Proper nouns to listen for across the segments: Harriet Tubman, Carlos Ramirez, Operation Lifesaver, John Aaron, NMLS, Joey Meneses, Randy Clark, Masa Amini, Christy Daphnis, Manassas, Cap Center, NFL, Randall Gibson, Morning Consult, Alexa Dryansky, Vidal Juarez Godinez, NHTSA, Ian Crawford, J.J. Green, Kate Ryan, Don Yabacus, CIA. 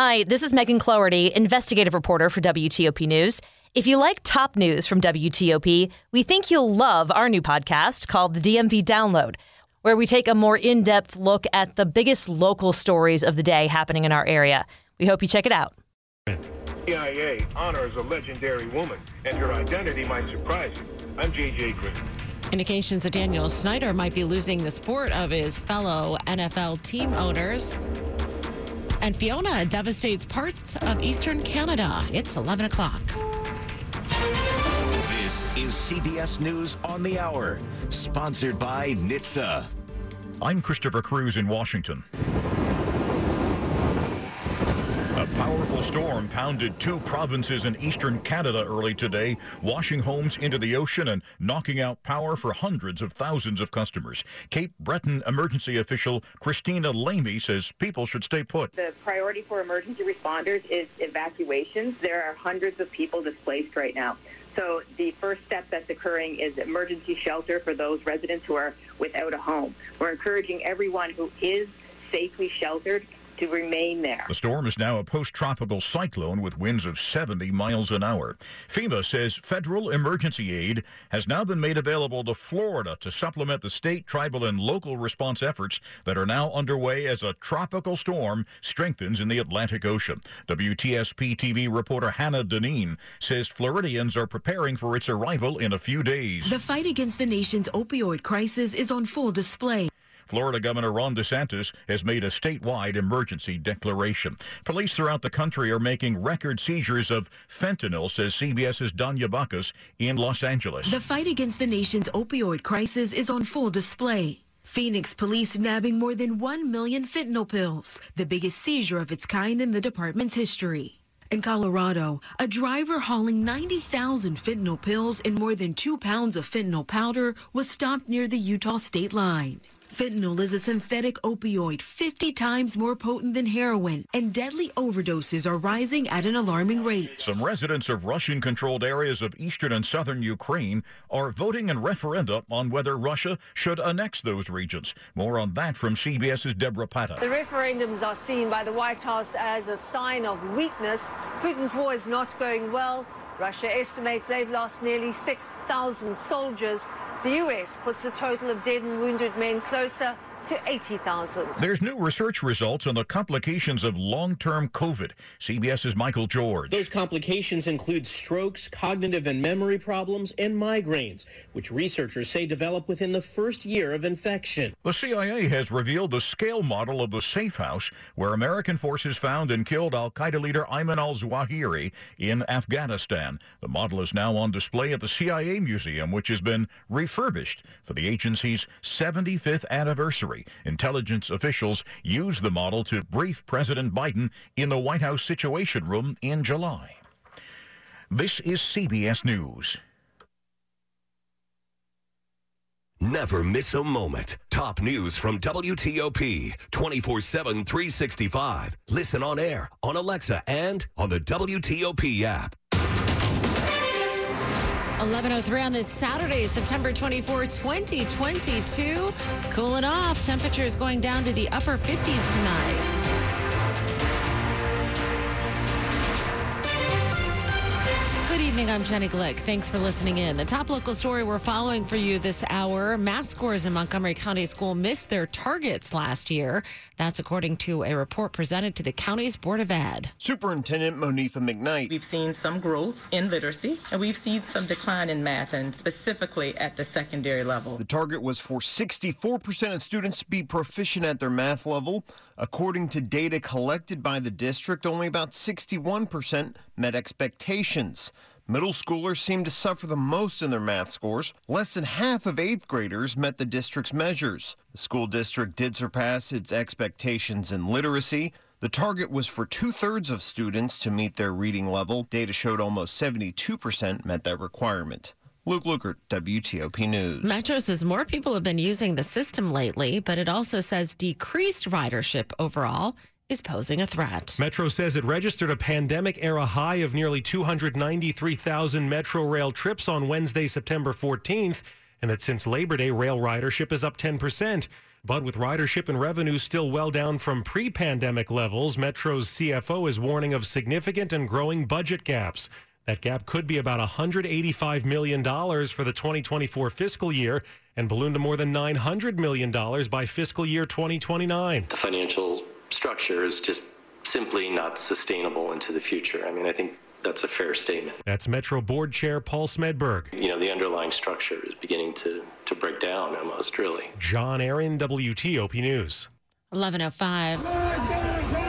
Hi, this is Megan Cloherty, investigative reporter for WTOP News. If you like top news from WTOP, we think you'll love our new podcast called the DMV Download, where we take a more in-depth look at the biggest local stories of the day happening in our area. We hope you check it out. CIA honors a legendary woman, and her identity might surprise you. I'm J.J. Griffin. Indications that Daniel Snyder might be losing the sport of his fellow NFL team owners. And Fiona devastates parts of eastern Canada. It's 11 o'clock. This is CBS News on the Hour, sponsored by NHTSA. I'm Christopher Cruz in Washington. A powerful storm pounded two provinces in eastern Canada early today, washing homes into the ocean and knocking out power for hundreds of thousands of customers. Cape Breton emergency official Christina Lamey says people should stay put. The priority for emergency responders is evacuations. There are hundreds of people displaced right now. So the first step that's occurring is emergency shelter for those residents who are without a home. We're encouraging everyone who is safely sheltered to remain there. The storm is now a post-tropical cyclone with winds of 70 miles an hour. FEMA says federal emergency aid has now been made available to Florida to supplement the state, tribal, and local response efforts that are now underway as a tropical storm strengthens in the Atlantic Ocean. WTSP-TV reporter Hannah Deneen says Floridians are preparing for its arrival in a few days. The fight against the nation's opioid crisis is on full display. Florida Governor Ron DeSantis has made a statewide emergency declaration. Police throughout the country are making record seizures of fentanyl, says CBS's Don Yabacus in Los Angeles. The fight against the nation's opioid crisis is on full display. Phoenix police nabbing more than 1 million fentanyl pills, the biggest seizure of its kind in the department's history. In Colorado, a driver hauling 90,000 fentanyl pills and more than 2 pounds of fentanyl powder was stopped near the Utah state line. Fentanyl is a synthetic opioid 50 times more potent than heroin, and deadly overdoses are rising at an alarming rate. Some residents of Russian-controlled areas of eastern and southern Ukraine are voting in referenda on whether Russia should annex those regions. More on that from CBS's Deborah Pata. The referendums are seen by the White House as a sign of weakness. Putin's war is not going well. Russia estimates they've lost nearly 6,000 soldiers. The U.S. puts the total of dead and wounded men closer to 80,000. There's new research results on the complications of long-term COVID. CBS's Michael George. Those complications include strokes, cognitive and memory problems, and migraines, which researchers say develop within the first year of infection. The CIA has revealed the scale model of the safe house where American forces found and killed al-Qaeda leader Ayman al-Zawahiri in Afghanistan. The model is now on display at the CIA Museum, which has been refurbished for the agency's 75th anniversary. Intelligence officials used the model to brief President Biden in the White House Situation Room in July. This is CBS News. Never miss a moment. Top news from WTOP, 24/7, 365. Listen on air, on Alexa, and on the WTOP app. 11:03 on this Saturday, September 24, 2022. Cooling off. Temperatures going down to the upper 50s tonight. Good evening, I'm Jenny Glick. Thanks for listening in. The top local story we're following for you this hour, math scores in Montgomery County School missed their targets last year. That's according to a report presented to the county's Board of Ed. Superintendent Monifa McKnight. We've seen some growth in literacy, and we've seen some decline in math, and specifically at the secondary level. The target was for 64% of students to be proficient at their math level. According to data collected by the district, only about 61% met expectations. Middle schoolers seem to suffer the most in their math scores. Less than half of eighth graders met the district's measures. The school district did surpass its expectations in literacy. The target was for two-thirds of students to meet their reading level. Data showed almost 72% met that requirement. Luke Lukert, WTOP News. Metro says more people have been using the system lately, but it also says decreased ridership overall is posing a threat. Metro says it registered a pandemic-era high of nearly 293,000 Metro Rail trips on Wednesday, September 14th, and that since Labor Day, rail ridership is up 10%. But with ridership and revenue still well down from pre-pandemic levels, Metro's CFO is warning of significant and growing budget gaps. That gap could be about $185 million for the 2024 fiscal year and balloon to more than $900 million by fiscal year 2029. The financial structure is just simply not sustainable into the future. I mean, I think that's a fair statement. That's Metro Board Chair Paul Smedberg. You know, the underlying structure is beginning to break down almost, really. John Aaron, WTOP News. 11:05.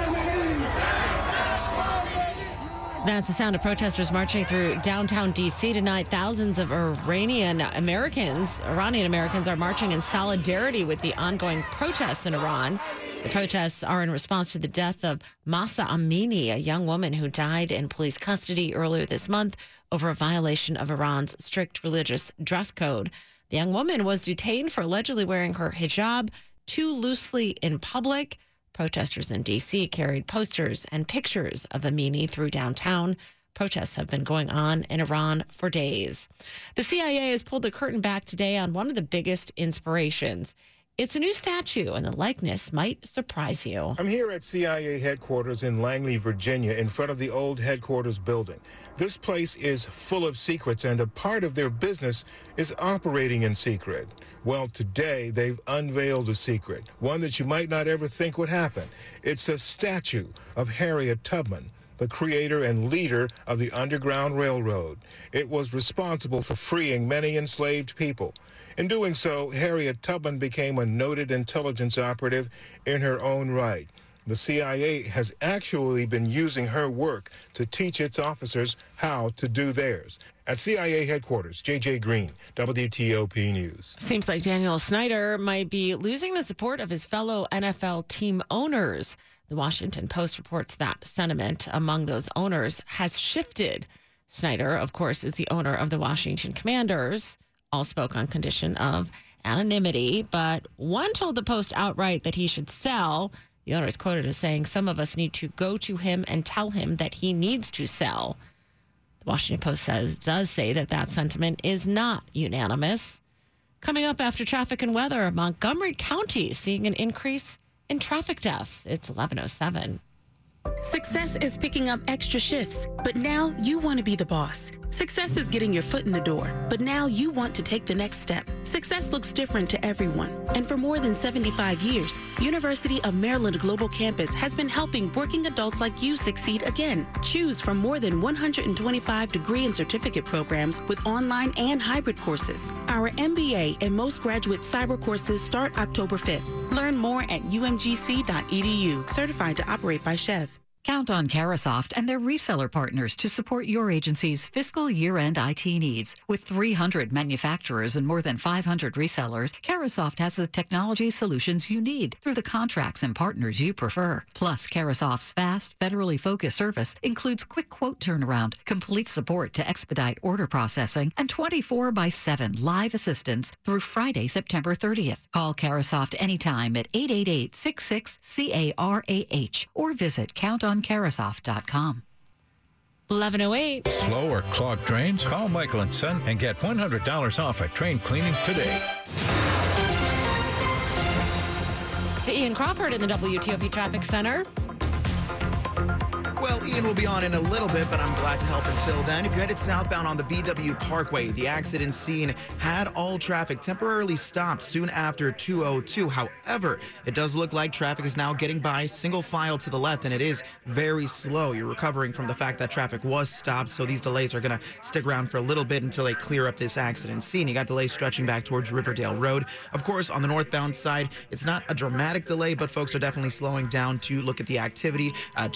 That's the sound of protesters marching through downtown D.C. tonight. Thousands of Iranian Americans are marching in solidarity with the ongoing protests in Iran. The protests are in response to the death of Masa Amini, a young woman who died in police custody earlier this month over a violation of Iran's strict religious dress code. The young woman was detained for allegedly wearing her hijab too loosely in public. Protesters in D.C. carried posters and pictures of Amini through downtown. Protests have been going on in Iran for days. The CIA has pulled the curtain back today on one of the biggest inspirations. It's a new statue, and the likeness might surprise you. I'm here at CIA headquarters in Langley, Virginia, in front of the old headquarters building. This place is full of secrets, and a part of their business is operating in secret. Well, today they've unveiled a secret, one that you might not ever think would happen. It's a statue of Harriet Tubman, the creator and leader of the Underground Railroad. It was responsible for freeing many enslaved people. In doing so, Harriet Tubman became a noted intelligence operative in her own right. The CIA has actually been using her work to teach its officers how to do theirs. At CIA headquarters, J.J. Green, WTOP News. Seems like Daniel Snyder might be losing the support of his fellow NFL team owners. The Washington Post reports that sentiment among those owners has shifted. Snyder, of course, is the owner of the Washington Commanders. All spoke on condition of anonymity, but one told the Post outright that he should sell. The owner is quoted as saying, "Some of us need to go to him and tell him that he needs to sell." The Washington Post does say that sentiment is not unanimous. Coming up after traffic and weather, Montgomery County is seeing an increase in traffic deaths. It's 11:07. Success is picking up extra shifts, but now you want to be the boss. Success is getting your foot in the door, but now you want to take the next step. Success looks different to everyone. And for more than 75 years, University of Maryland Global Campus has been helping working adults like you succeed again. Choose from more than 125 degree and certificate programs with online and hybrid courses. Our MBA and most graduate cyber courses start October 5th. Learn more at umgc.edu. Certified to operate by CHEV. Count on Carasoft and their reseller partners to support your agency's fiscal year-end IT needs. With 300 manufacturers and more than 500 resellers, Carasoft has the technology solutions you need through the contracts and partners you prefer. Plus, Carasoft's fast, federally focused service includes quick quote turnaround, complete support to expedite order processing, and 24/7 live assistance through Friday, September 30th. Call Carasoft anytime at 888-66-CARAH or visit Count on Carasoft.com. 11:08. Slow or clogged drains? Call Michael & Son and get $100 off at drain cleaning today. To Ian Crawford in the WTOP Traffic Center. Well, Ian will be on in a little bit, but I'm glad to help until then. If you headed southbound on the BW Parkway, the accident scene had all traffic temporarily stopped soon after 202. However, it does look like traffic is now getting by single file to the left, and it is very slow. You're recovering from the fact that traffic was stopped, so these delays are going to stick around for a little bit until they clear up this accident scene. You got delays stretching back towards Riverdale Road. Of course, on the northbound side, it's not a dramatic delay, but folks are definitely slowing down to look at the activity.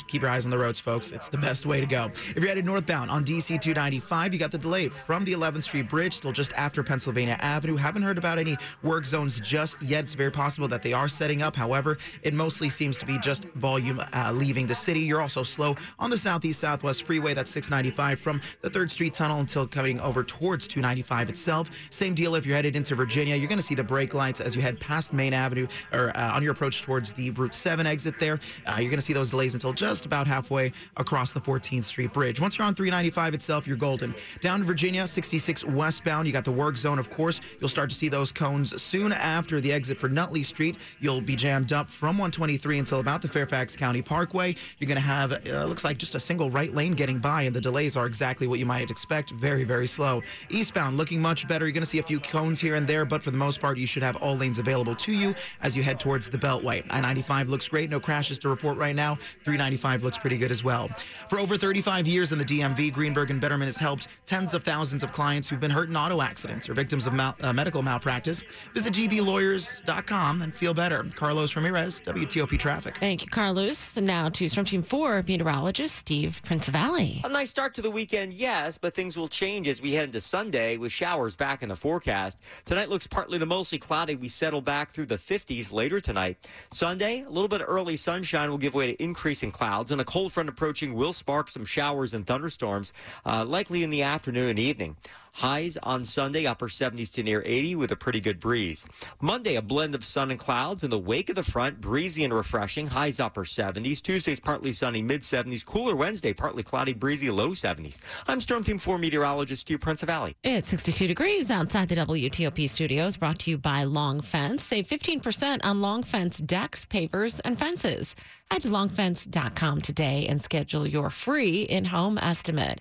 Keep your eyes on the road, folks. It's the best way to go. If you're headed northbound on DC 295, you got the delay from the 11th Street Bridge till just after Pennsylvania Avenue. Haven't heard about any work zones just yet. It's very possible that they are setting up. However, it mostly seems to be just volume leaving the city. You're also slow on the Southeast Southwest Freeway. That's 695 from the 3rd Street Tunnel until coming over towards 295 itself. Same deal if you're headed into Virginia. You're going to see the brake lights as you head past Main Avenue or on your approach towards the Route 7 exit there. You're going to see those delays until just about halfway across the 14th Street Bridge. Once you're on 395 itself, you're golden. Down to Virginia, 66 westbound, you got the work zone, of course. You'll start to see those cones soon after the exit for Nutley Street. You'll be jammed up from 123 until about the Fairfax County Parkway. You're going to have, looks like just a single right lane getting by, and the delays are exactly what you might expect. Very, very slow. Eastbound, looking much better. You're going to see a few cones here and there, but for the most part, you should have all lanes available to you as you head towards the Beltway. I-95 looks great. No crashes to report right now. 395 looks pretty good as well. For over 35 years in the DMV, Greenberg & Betterman has helped tens of thousands of clients who've been hurt in auto accidents or victims of medical malpractice. Visit gblawyers.com and feel better. Carlos Ramirez, WTOP Traffic. Thank you, Carlos. And now to Storm Team 4 meteorologist Steve Prince Valley. A nice start to the weekend, yes, but things will change as we head into Sunday with showers back in the forecast. Tonight looks partly to mostly cloudy. We settle back through the 50s later tonight. Sunday, a little bit of early sunshine will give way to increasing clouds, and a cold front approaching will spark some showers and thunderstorms, likely in the afternoon and evening. Highs on Sunday, upper 70s to near 80 with a pretty good breeze. Monday, a blend of sun and clouds in the wake of the front, breezy and refreshing, highs upper 70s. Tuesday's partly sunny, mid 70s. Cooler Wednesday, partly cloudy, breezy, low 70s. I'm Storm Team 4 meteorologist Steve Prince Valley. It's 62 degrees outside the WTOP studios, brought to you by Long Fence. Save 15% on Long Fence decks, pavers, and fences. Head to longfence.com today and schedule your free in-home estimate.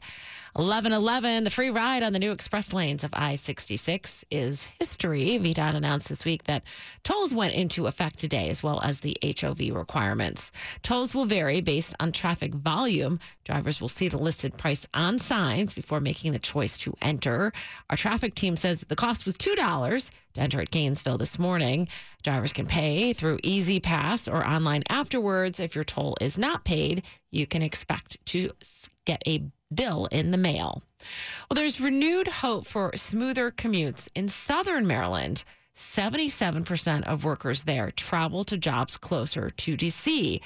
11:11, the free ride on the new express lanes of I-66 is history. VDOT announced this week that tolls went into effect today, as well as the HOV requirements. Tolls will vary based on traffic volume. Drivers will see the listed price on signs before making the choice to enter. Our traffic team says the cost was $2 to enter at Gainesville this morning. Drivers can pay through Easy Pass or online afterwards. If your toll is not paid, you can expect to get a bill in the mail. Well, there's renewed hope for smoother commutes in Southern Maryland. 77% of workers there travel to jobs closer to D.C.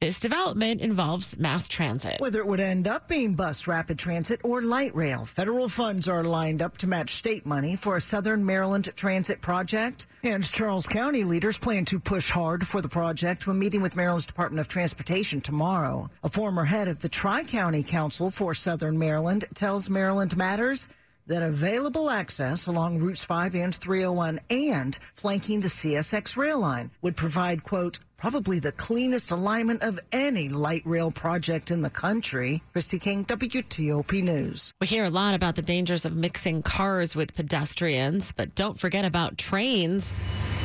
This development involves mass transit. Whether it would end up being bus, rapid transit, or light rail, federal funds are lined up to match state money for a Southern Maryland transit project. And Charles County leaders plan to push hard for the project when meeting with Maryland's Department of Transportation tomorrow. A former head of the Tri-County Council for Southern Maryland tells Maryland Matters that available access along Routes 5 and 301 and flanking the CSX rail line would provide, quote, probably the cleanest alignment of any light rail project in the country. Christy King, WTOP News. We hear a lot about the dangers of mixing cars with pedestrians, but don't forget about trains.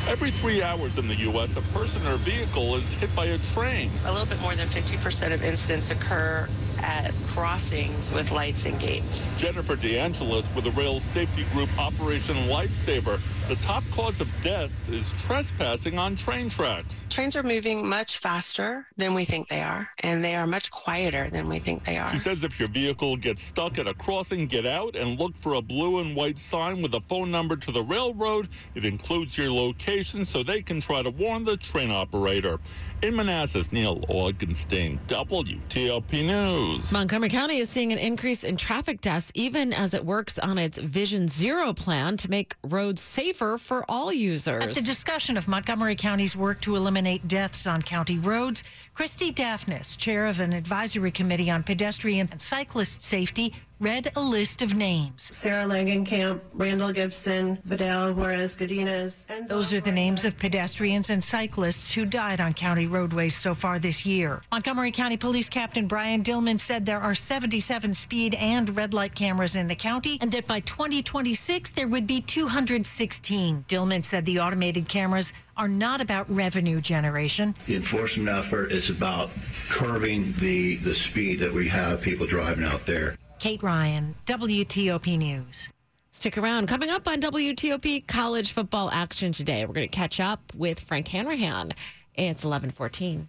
Every 3 hours in the U.S., a person or vehicle is hit by a train. A little bit more than 50% of incidents occur at crossings with lights and gates. Jennifer DeAngelis with the Rail Safety Group Operation Lifesaver. The top cause of deaths is trespassing on train tracks. Trains are moving much faster than we think they are, and they are much quieter than we think they are. She says if your vehicle gets stuck at a crossing, get out and look for a blue and white sign with a phone number to the railroad. It includes your location, so they can try to warn the train operator. In Manassas, Neil Augenstein, WTOP News. Montgomery County is seeing an increase in traffic deaths, even as it works on its Vision Zero plan to make roads safer for all users. At the discussion of Montgomery County's work to eliminate deaths on county roads, Christy Daphnis, chair of an advisory committee on pedestrian and cyclist safety, read a list of names. Sarah Langenkamp, Randall Gibson, Vidal, Juarez, Godinez. Those are the names of pedestrians and cyclists who died on county roadways so far this year. Montgomery County Police Captain Brian Dillman said there are 77 speed and red light cameras in the county and that by 2026 there would be 216. Dillman said the automated cameras are not about revenue generation. The enforcement effort is about curbing the speed that we have people driving out there. Kate Ryan, WTOP News. Stick around. Coming up on WTOP, college football action today. We're going to catch up with Frank Hanrahan. It's 11:14.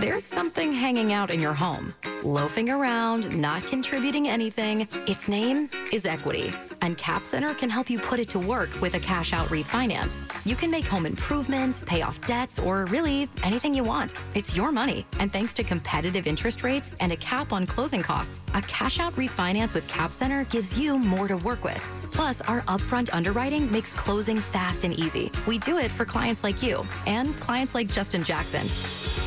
There's something hanging out in your home, loafing around, not contributing anything. Its name is equity. And Cap Center can help you put it to work with a cash out refinance. You can make home improvements, pay off debts, or really anything you want. It's your money. And thanks to competitive interest rates and a cap on closing costs, a cash out refinance with Cap Center gives you more to work with. Plus, our upfront underwriting makes closing fast and easy. We do it for clients like you and clients like Justin Jackson.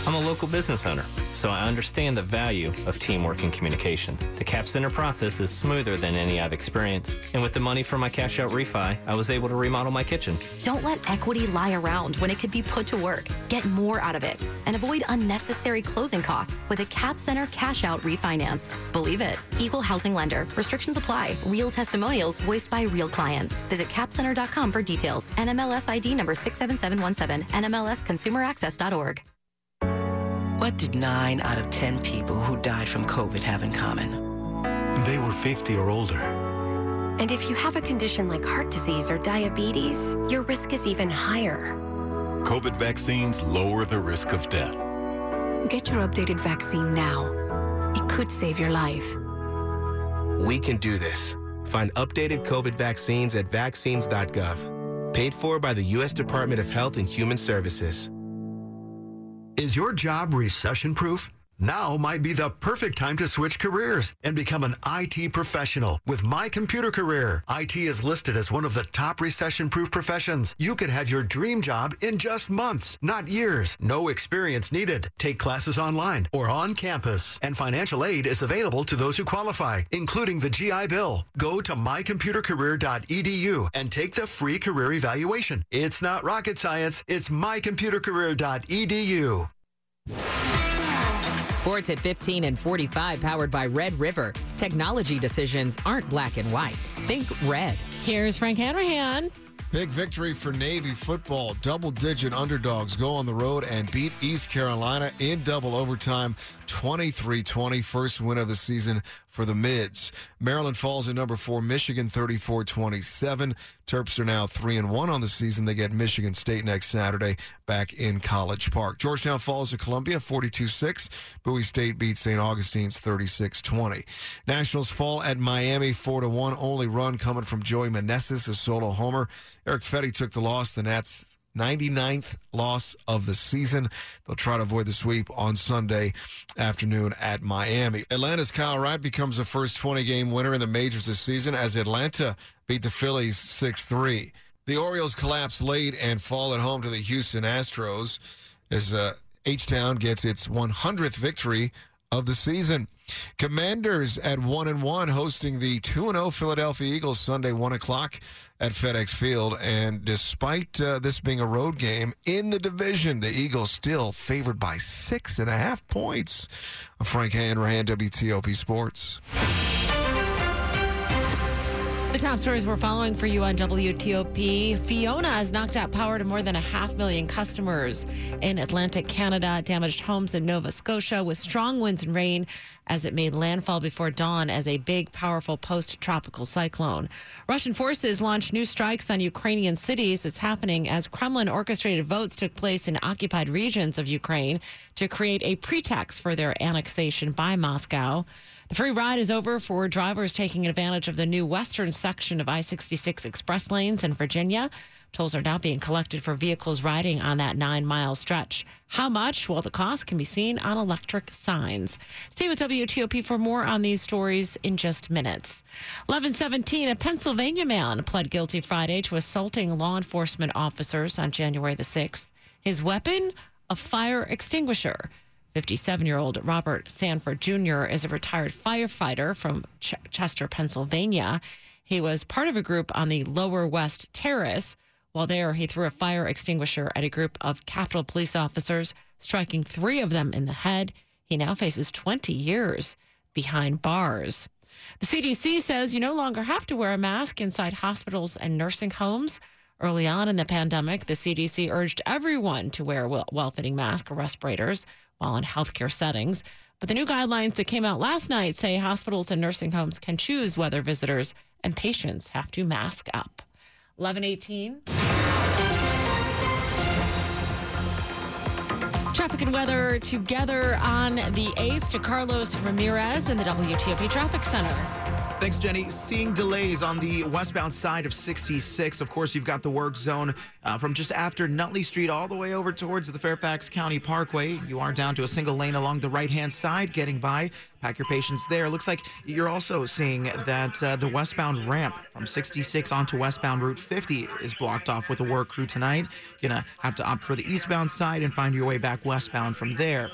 I'm a local business owner, so I understand the value of teamwork and communication. The Cap Center process is smoother than any I've experienced, and with the money from my cash out refi, I was able to remodel my kitchen. Don't let equity lie around when it could be put to work. Get more out of it and avoid unnecessary closing costs with a Cap Center cash out refinance. Believe it. Equal housing lender. Restrictions apply. Real testimonials voiced by real clients. Visit capcenter.com for details. NMLS ID number 67717. NMLSconsumeraccess.org. What did 9 out of 10 people who died from COVID have in common? They were 50 or older. And if you have a condition like heart disease or diabetes, your risk is even higher. COVID vaccines lower the risk of death. Get your updated vaccine now. It could save your life. We can do this. Find updated COVID vaccines at vaccines.gov. Paid for by the U.S. Department of Health and Human Services. Is your job recession-proof? Now might be the perfect time to switch careers and become an IT professional with My Computer Career. IT is listed as one of the top recession-proof professions. You could have your dream job in just months, not years. No experience needed. Take classes online or on campus. And financial aid is available to those who qualify, including the GI Bill. Go to mycomputercareer.edu and take the free career evaluation. It's not rocket science. It's mycomputercareer.edu. Sports at 15 and 45, powered by Red River. Technology decisions aren't black and white. Think red. Here's Frank Hanrahan. Big victory for Navy football. Double-digit underdogs go on the road and beat East Carolina in double overtime, 23-20, first win of the season for the Mids. Maryland falls at number 4, Michigan 34-27. Terps are now 3-1 on the season. They get Michigan State next Saturday back in College Park. Georgetown falls to Columbia 42-6. Bowie State beats St. Augustine's 36-20. Nationals fall at Miami 4-1. Only run coming from Joey Meneses, a solo homer. Eric Fetty took the loss. The Nats' 99th loss of the season. They'll try to avoid the sweep on Sunday afternoon at Miami. Atlanta's Kyle Wright becomes the first 20-game winner in the majors this season as Atlanta beat the Phillies 6-3. The Orioles collapse late and fall at home to the Houston Astros as H-Town gets its 100th victory of the season. Commanders at 1-1 hosting the 2-0 Philadelphia Eagles Sunday 1 o'clock at FedEx Field. And despite this being a road game in the division, the Eagles still favored by 6.5 points. Frank Hanrahan, WTOP Sports. The top stories we're following for you on WTOP. Fiona has knocked out power to more than 500,000 customers in Atlantic Canada, damaged homes in Nova Scotia with strong winds and rain as it made landfall before dawn as a big, powerful post-tropical cyclone. Russian forces launched new strikes on Ukrainian cities. It's happening as Kremlin-orchestrated votes took place in occupied regions of Ukraine to create a pretext for their annexation by Moscow. The free ride is over for drivers taking advantage of the new western section of I-66 express lanes in Virginia. Tolls are now being collected for vehicles riding on that 9-mile stretch. How much? Well, the cost can be seen on electric signs. Stay with WTOP for more on these stories in just minutes. 11:17, a Pennsylvania man pled guilty Friday to assaulting law enforcement officers on January the 6th. His weapon? A fire extinguisher. 57-year-old Robert Sanford Jr. is a retired firefighter from Chester, Pennsylvania. He was part of a group on the Lower West Terrace. While there, he threw a fire extinguisher at a group of Capitol Police officers, striking 3 of them in the head. He now faces 20 years behind bars. The CDC says you no longer have to wear a mask inside hospitals and nursing homes. Early on in the pandemic, the CDC urged everyone to wear a well-fitting mask or respirators while in healthcare settings. But the new guidelines that came out last night say hospitals and nursing homes can choose whether visitors and patients have to mask up. 11:18. Traffic and weather together on the 8th to Carlos Ramirez in the WTOP Traffic Center. Thanks, Jenny. Seeing delays on the westbound side of 66. Of course, you've got the work zone from just after Nutley Street all the way over towards the Fairfax County Parkway. You are down to a single lane along the right-hand side getting by. Pack your patience there. Looks like you're also seeing that the westbound ramp from 66 onto westbound Route 50 is blocked off with a work crew tonight. You're going to have to opt for the eastbound side and find your way back westbound from there.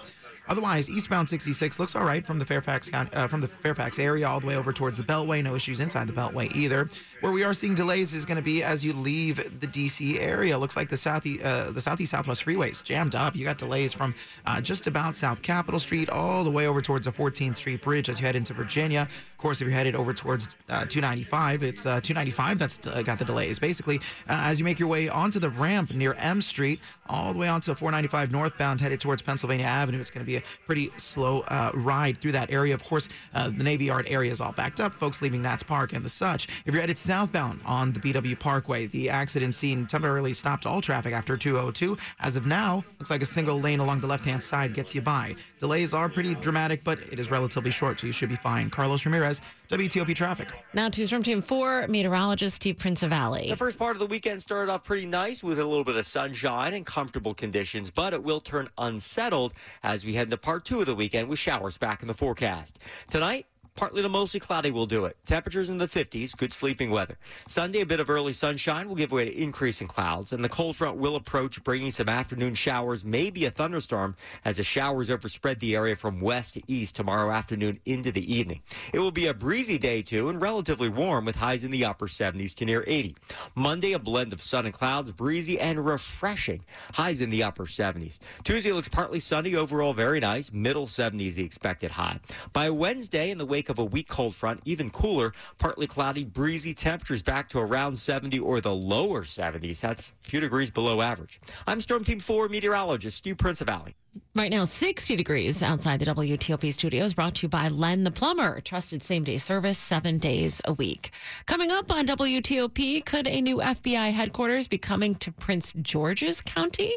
Otherwise, eastbound 66 looks all right from the Fairfax County, from the Fairfax area all the way over towards the Beltway. No issues inside the Beltway either. Where we are seeing delays is going to be as you leave the D.C. area. Looks like the Southeast Southwest freeways jammed up. You got delays from just about South Capitol Street all the way over towards the 14th Street Bridge as you head into Virginia. Of course, if you're headed over towards 295, it's 295 that's got the delays. Basically, as you make your way onto the ramp near M Street all the way onto 495 northbound headed towards Pennsylvania Avenue, it's going to be a pretty slow ride through that area. Of course, the Navy Yard area is all backed up. Folks leaving Nats Park and the such. If you're headed southbound on the BW Parkway, the accident scene temporarily stopped all traffic after 202. As of now, looks like a single lane along the left-hand side gets you by. Delays are pretty dramatic, but it is relatively short, so you should be fine. Carlos Ramirez, WTOP Traffic. Now to Storm Team 4, meteorologist Steve Prince Valley. The first part of the weekend started off pretty nice with a little bit of sunshine and comfortable conditions, but it will turn unsettled as we head into part two of the weekend with showers back in the forecast. Tonight, partly to mostly cloudy will do it. Temperatures in the 50s, good sleeping weather. Sunday, a bit of early sunshine will give way to increasing clouds, and the cold front will approach, bringing some afternoon showers, maybe a thunderstorm, as the showers overspread the area from west to east tomorrow afternoon into the evening. It will be a breezy day, too, and relatively warm with highs in the upper 70s to near 80. Monday, a blend of sun and clouds, breezy and refreshing, highs in the upper 70s. Tuesday looks partly sunny, overall very nice, middle 70s the expected high. By Wednesday, in the wake of a weak cold front, even cooler, partly cloudy, breezy, temperatures back to around 70 or the lower 70s. That's a few degrees below average. I'm Storm Team 4 meteorologist Steve Prince Valley. Right now, 60 degrees outside the WTOP studios, brought to you by Len the Plumber. Trusted same-day service 7 days a week. Coming up on WTOP, could a new FBI headquarters be coming to Prince George's County?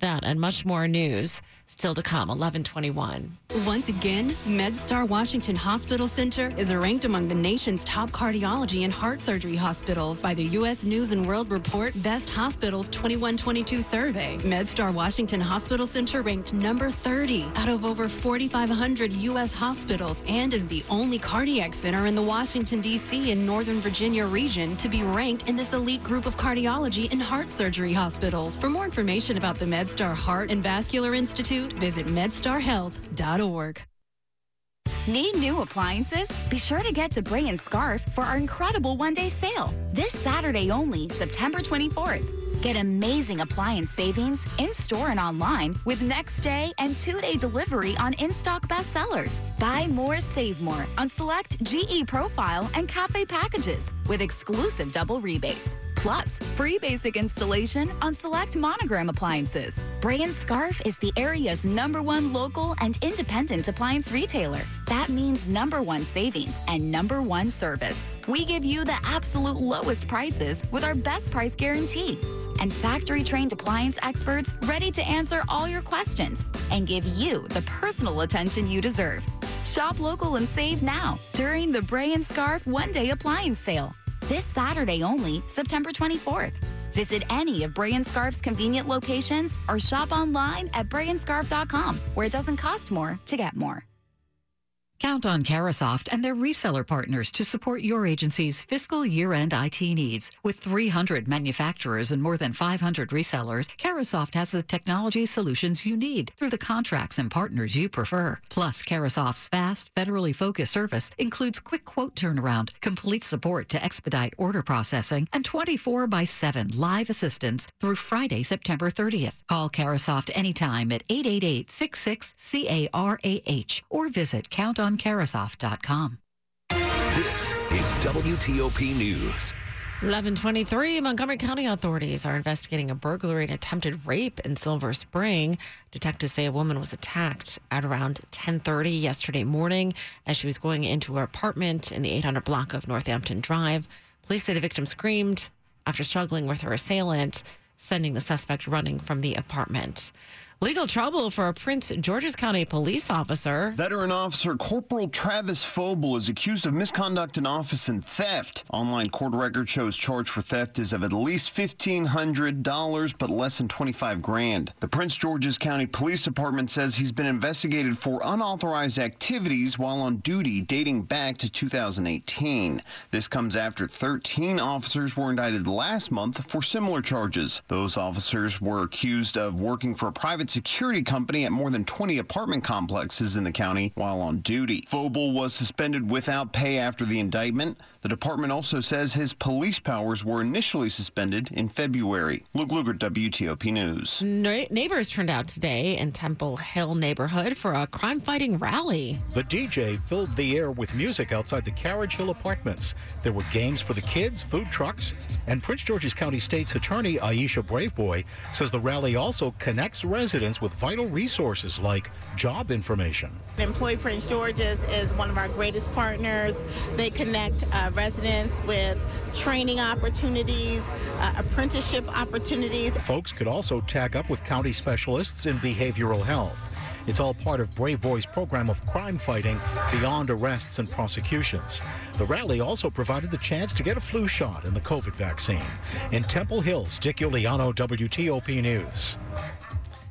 That and much more news still to come. 1121. Once again, MedStar Washington Hospital Center is ranked among the nation's top cardiology and heart surgery hospitals by the U.S. News and World Report Best Hospitals 2122 survey. MedStar Washington Hospital Center ranked number 30 out of over 4,500 U.S. hospitals and is the only cardiac center in the Washington, D.C. and Northern Virginia region to be ranked in this elite group of cardiology and heart surgery hospitals. For more information about the MedStar Heart and Vascular Institute, visit medstarhealth.org. Need new appliances? Be sure to get to Bray and Scarf for our incredible one-day sale. This Saturday only, September 24th. Get amazing appliance savings in-store and online with next-day and two-day delivery on in-stock bestsellers. Buy more, save more on select GE Profile and Cafe packages with exclusive double rebates. Plus, free basic installation on select Monogram appliances. Bray and Scarf is the area's #1 local and independent appliance retailer. That means #1 savings and #1 service. We give you the absolute lowest prices with our best price guarantee. And factory-trained appliance experts ready to answer all your questions and give you the personal attention you deserve. Shop local and save now during the Bray and Scarf one-day appliance sale. This Saturday only, September 24th. Visit any of Bray and Scarf's convenient locations or shop online at brayandscarf.com, where it doesn't cost more to get more. Count on Carasoft and their reseller partners to support your agency's fiscal year-end IT needs. With 300 manufacturers and more than 500 resellers, Carasoft has the technology solutions you need through the contracts and partners you prefer. Plus, Carasoft's fast, federally focused service includes quick quote turnaround, complete support to expedite order processing, and 24/7 live assistance through Friday, September 30th. Call Carasoft anytime at 888-66-CARAH or visit CountOn Carasoft.com. This is WTOP News. 1123, Montgomery County authorities are investigating a burglary and attempted rape in Silver Spring. Detectives say a woman was attacked at around 10:30 yesterday morning as she was going into her apartment in the 800 block of Northampton Drive. Police say the victim screamed after struggling with her assailant, sending the suspect running from the apartment. Legal trouble for a Prince George's County police officer. Veteran officer Corporal Travis Foble is accused of misconduct in office and theft. Online court record shows charge for theft is of at least $1,500, but less than $25,000. The Prince George's County Police Department says he's been investigated for unauthorized activities while on duty dating back to 2018. This comes after 13 officers were indicted last month for similar charges. Those officers were accused of working for a private security company at more than 20 apartment complexes in the county while on duty. Foble was suspended without pay after the indictment. The department also says his police powers were initially suspended in February. Luke Lukert, WTOP News. Neighbors turned out today in Temple Hill neighborhood for a crime-fighting rally. The DJ filled the air with music outside the Carriage Hill apartments. There were games for the kids, food trucks, and Prince George's County State's Attorney Aisha Braveboy says the rally also connects residents with vital resources like job information. Employee Prince George's is one of our greatest partners. They connect residents with training opportunities, apprenticeship opportunities. Folks could also tag up with county specialists in behavioral health. It's all part of Braveboy's program of crime fighting beyond arrests and prosecutions. The rally also provided the chance to get a flu shot and the COVID vaccine. In Temple Hills, Dick Iuliano, WTOP News.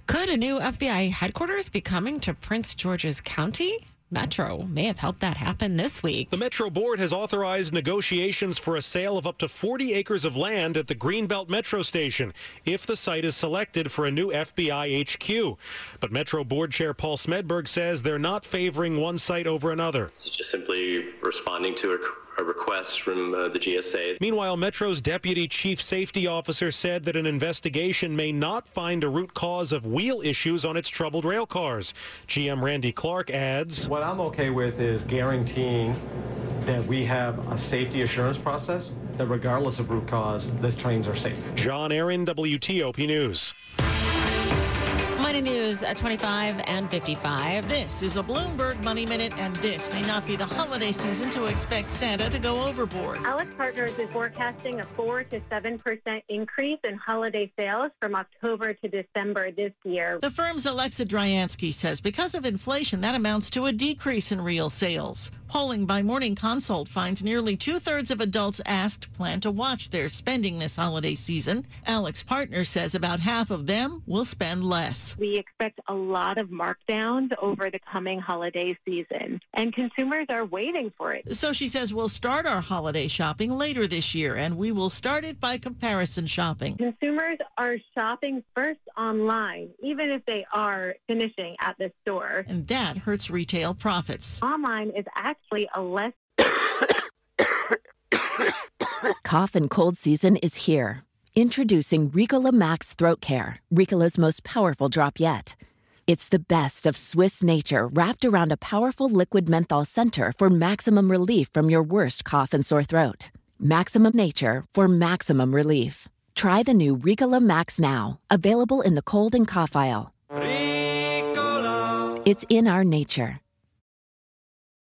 Could a new FBI headquarters be coming to Prince George's County? Metro may have helped that happen this week. The Metro Board has authorized negotiations for a sale of up to 40 acres of land at the Greenbelt Metro Station if the site is selected for a new FBI HQ. But Metro Board Chair Paul Smedberg says they're not favoring one site over another. It's just simply responding to a request from the GSA. Meanwhile, Metro's Deputy Chief Safety Officer said that an investigation may not find a root cause of wheel issues on its troubled rail cars. GM Randy Clark adds, what I'm okay with is guaranteeing that we have a safety assurance process that regardless of root cause, these trains are safe. John Aaron, WTOP News. Money News at 25 and 55. This is a Bloomberg Money Minute, and this may not be the holiday season to expect Santa to go overboard. Allick Partners is forecasting a 4 to 7% increase in holiday sales from October to December this year. The firm's Alexa Dryansky says because of inflation, that amounts to a decrease in real sales. Polling by Morning Consult finds nearly two-thirds of adults asked plan to watch their spending this holiday season. Allick Partners says about half of them will spend less. We expect a lot of markdowns over the coming holiday season, and consumers are waiting for it. So she says we'll start our holiday shopping later this year, and we will start it by comparison shopping. Consumers are shopping first online, even if they are finishing at the store. And that hurts retail profits. Online is actually a less... Cough and cold season is here. Introducing Ricola Max Throat Care, Ricola's most powerful drop yet. It's the best of Swiss nature wrapped around a powerful liquid menthol center for maximum relief from your worst cough and sore throat. Maximum nature for maximum relief. Try the new Ricola Max now, available in the cold and cough aisle. Ricola. It's in our nature.